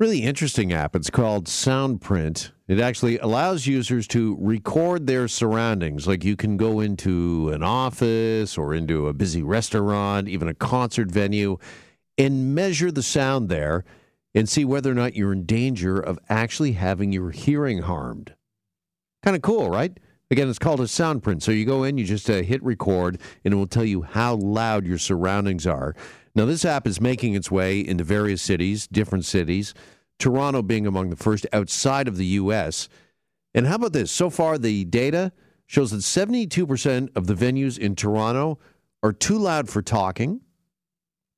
really interesting app. It's called SoundPrint. It actually allows users to record their surroundings. Like you can go into an office or into a busy restaurant, even a concert venue, and measure the sound there and see whether or not you're in danger of actually having your hearing harmed. Kind of cool, right? Again, it's called a SoundPrint. So you go in, you just hit record, and it will tell you how loud your surroundings are. Now, this app is making its way into various cities, different cities, Toronto being among the first outside of the U.S. And how about this? So far, the data shows that 72% of the venues in Toronto are too loud for talking,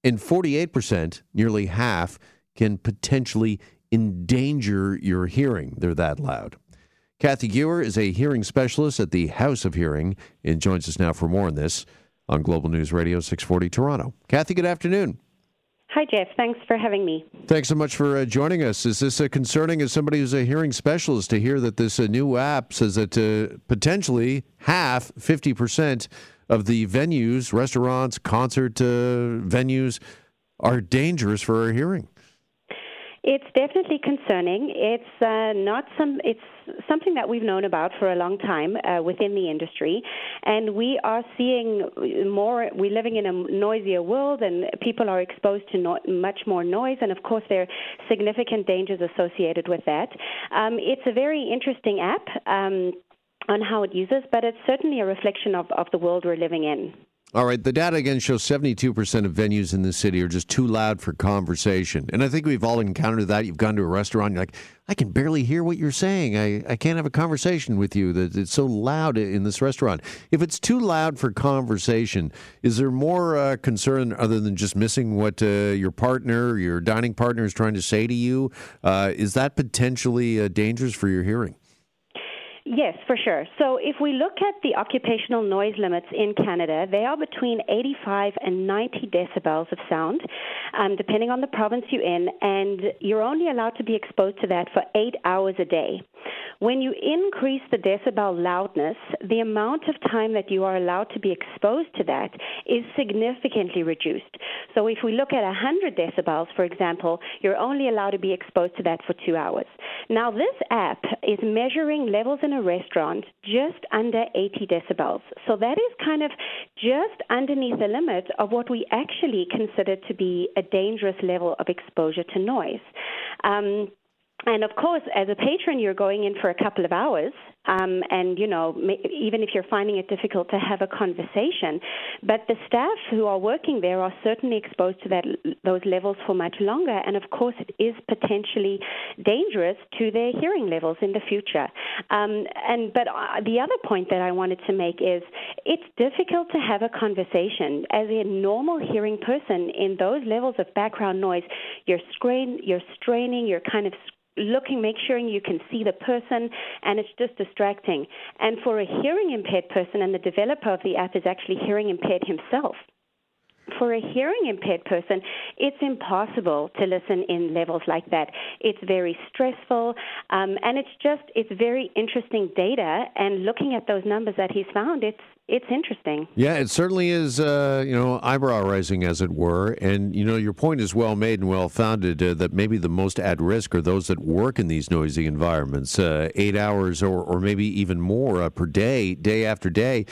and 48%, nearly half, can potentially endanger your hearing. They're that loud. Kathy Guer is a hearing specialist at the House of Hearing and joins us now for more on this on Global News Radio 640 Toronto. Kathy, good afternoon. Hi, Jeff. Thanks for having me. Thanks so much for joining us. Is this concerning as somebody who's a hearing specialist to hear that this new app says that potentially half, 50% of the venues, restaurants, concert venues are dangerous for our hearing? It's definitely concerning. It's It's something that we've known about for a long time within the industry, and we are seeing more. We're living in a noisier world, and people are exposed to much more noise, and of course there are significant dangers associated with that. It's a very interesting app on how it uses, but it's certainly a reflection of the world we're living in. All right, the data again shows 72% of venues in the city are just too loud for conversation. And I think we've all encountered that. You've gone to a restaurant, you're like, I can barely hear what you're saying. I can't have a conversation with you. It's so loud in this restaurant. If it's too loud for conversation, is there more concern other than just missing what your partner, your dining partner is trying to say to you? Is that potentially dangerous for your hearing? Yes, for sure. So if we look at the occupational noise limits in Canada, they are between 85 and 90 decibels of sound, depending on the province you're in, and you're only allowed to be exposed to that for 8 hours a day. When you increase the decibel loudness, the amount of time that you are allowed to be exposed to that is significantly reduced. So if we look at 100 decibels, for example, you're only allowed to be exposed to that for 2 hours. Now, this app is measuring levels in a restaurant just under 80 decibels. So that is kind of just underneath the limit of what we actually consider to be a dangerous level of exposure to noise. And, of course, as a patron, you're going in for a couple of hours, and, you know, even if you're finding it difficult to have a conversation. But the staff who are working there are certainly exposed to those levels for much longer, and, of course, it is potentially dangerous to their hearing levels in the future. But the other point that I wanted to make is it's difficult to have a conversation. As a normal hearing person, in those levels of background noise, you're straining, you're kind of making sure you can see the person, and it's just distracting. And for a hearing-impaired person, and the developer of the app is actually hearing-impaired himself, for a hearing-impaired person, it's impossible to listen in levels like that. It's very stressful, and it's very interesting data, and looking at those numbers that he's found, it's interesting. Yeah, it certainly is, eyebrow-raising, as it were. And, you know, your point is well made and well founded that maybe the most at risk are those that work in these noisy environments, 8 hours or maybe even more per day, day after day.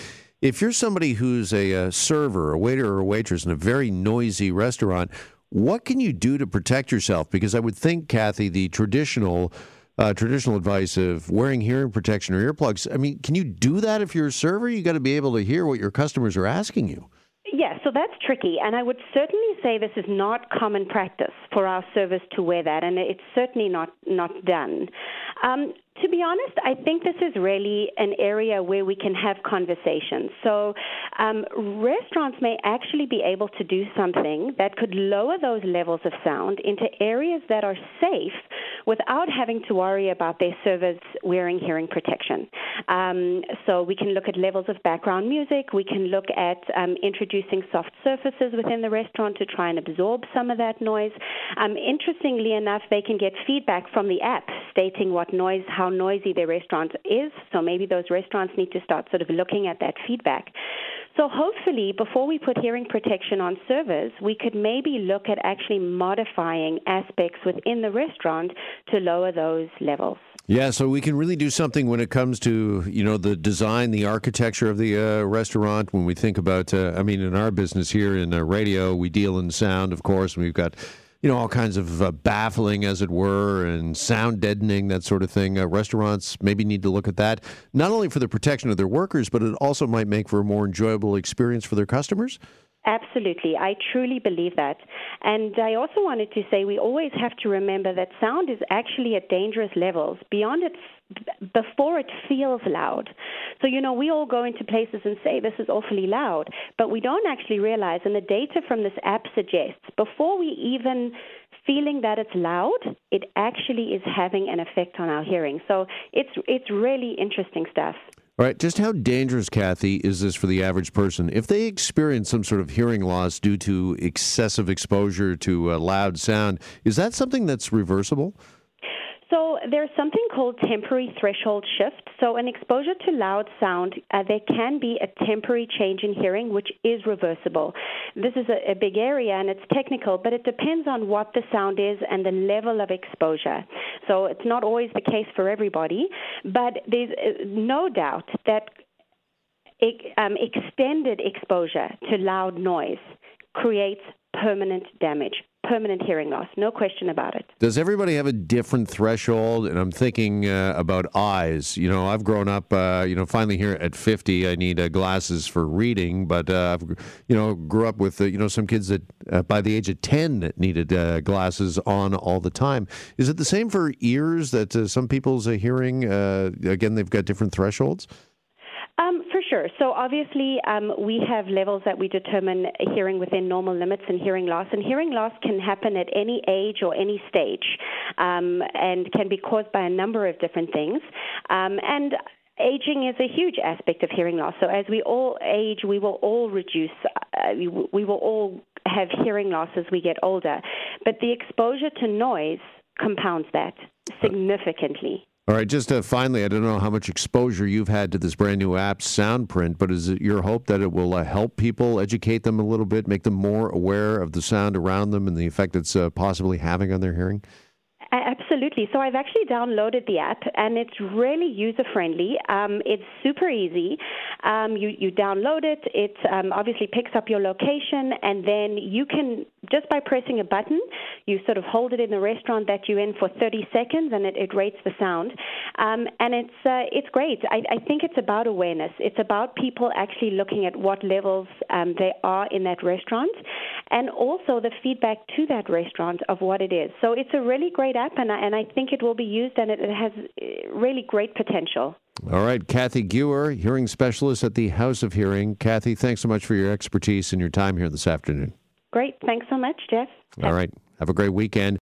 If you're somebody who's a server, a waiter or a waitress in a very noisy restaurant, what can you do to protect yourself? Because I would think, Kathy, the traditional advice of wearing hearing protection or earplugs, I mean, can you do that if you're a server? You got to be able to hear what your customers are asking you. Yeah, so that's tricky, and I would certainly say this is not common practice for our servers to wear that, and it's certainly not done. To be honest, I think this is really an area where we can have conversations. So restaurants may actually be able to do something that could lower those levels of sound into areas that are safe without having to worry about their servers wearing hearing protection. So we can look at levels of background music. We can look at introducing soft surfaces within the restaurant to try and absorb some of that noise. Interestingly enough, they can get feedback from the app stating what noise, how noisy their restaurant is, so maybe those restaurants need to start sort of looking at that feedback. So hopefully, before we put hearing protection on servers, we could maybe look at actually modifying aspects within the restaurant to lower those levels. Yeah, so we can really do something when it comes to, you know, the design, the architecture of the restaurant. When we think about, I mean, in our business here in radio, we deal in sound, of course, and we've got, you know, all kinds of baffling, as it were, and sound deadening, that sort of thing. Restaurants maybe need to look at that, not only for the protection of their workers, but it also might make for a more enjoyable experience for their customers. Absolutely. I truly believe that. And I also wanted to say we always have to remember that sound is actually at dangerous levels beyond its before it feels loud. So, you know, we all go into places and say, this is awfully loud, but we don't actually realize, and the data from this app suggests, before we even feeling that it's loud, it actually is having an effect on our hearing. So it's really interesting stuff. All right, just how dangerous, Kathy, is this for the average person? If they experience some sort of hearing loss due to excessive exposure to loud sound, is that something that's reversible? So there's something called temporary threshold shift. So an exposure to loud sound, there can be a temporary change in hearing, which is reversible. This is a big area, and it's technical, but it depends on what the sound is and the level of exposure. So it's not always the case for everybody, but there's no doubt that extended exposure to loud noise creates permanent damage. Permanent hearing loss, no question about it. Does everybody have a different threshold? And I'm thinking about eyes. You know, I've grown up, you know, finally here at 50, I need glasses for reading. But, you know, grew up with, you know, some kids that by the age of 10 needed glasses on all the time. Is it the same for ears that some people's hearing, again, they've got different thresholds? For sure. So obviously, we have levels that we determine hearing within normal limits and hearing loss can happen at any age or any stage, and can be caused by a number of different things. And aging is a huge aspect of hearing loss. So as we all age, we will all reduce, we will all have hearing loss as we get older. But the exposure to noise compounds that significantly. All right, just finally, I don't know how much exposure you've had to this brand-new app, SoundPrint, but is it your hope that it will help people, educate them a little bit, make them more aware of the sound around them and the effect it's possibly having on their hearing? Absolutely. So I've actually downloaded the app, and it's really user-friendly. It's super easy. You download it. It obviously picks up your location, and then you can, just by pressing a button, you sort of hold it in the restaurant that you're in for 30 seconds, and it rates the sound. And it's great. I think it's about awareness. It's about people actually looking at what levels they are in that restaurant, and also the feedback to that restaurant of what it is. So it's a really great app, and I think it will be used, and it has really great potential. All right, Kathy Guer, hearing specialist at the House of Hearing. Kathy, thanks so much for your expertise and your time here this afternoon. Great. Thanks so much, Jeff. All right. Have a great weekend.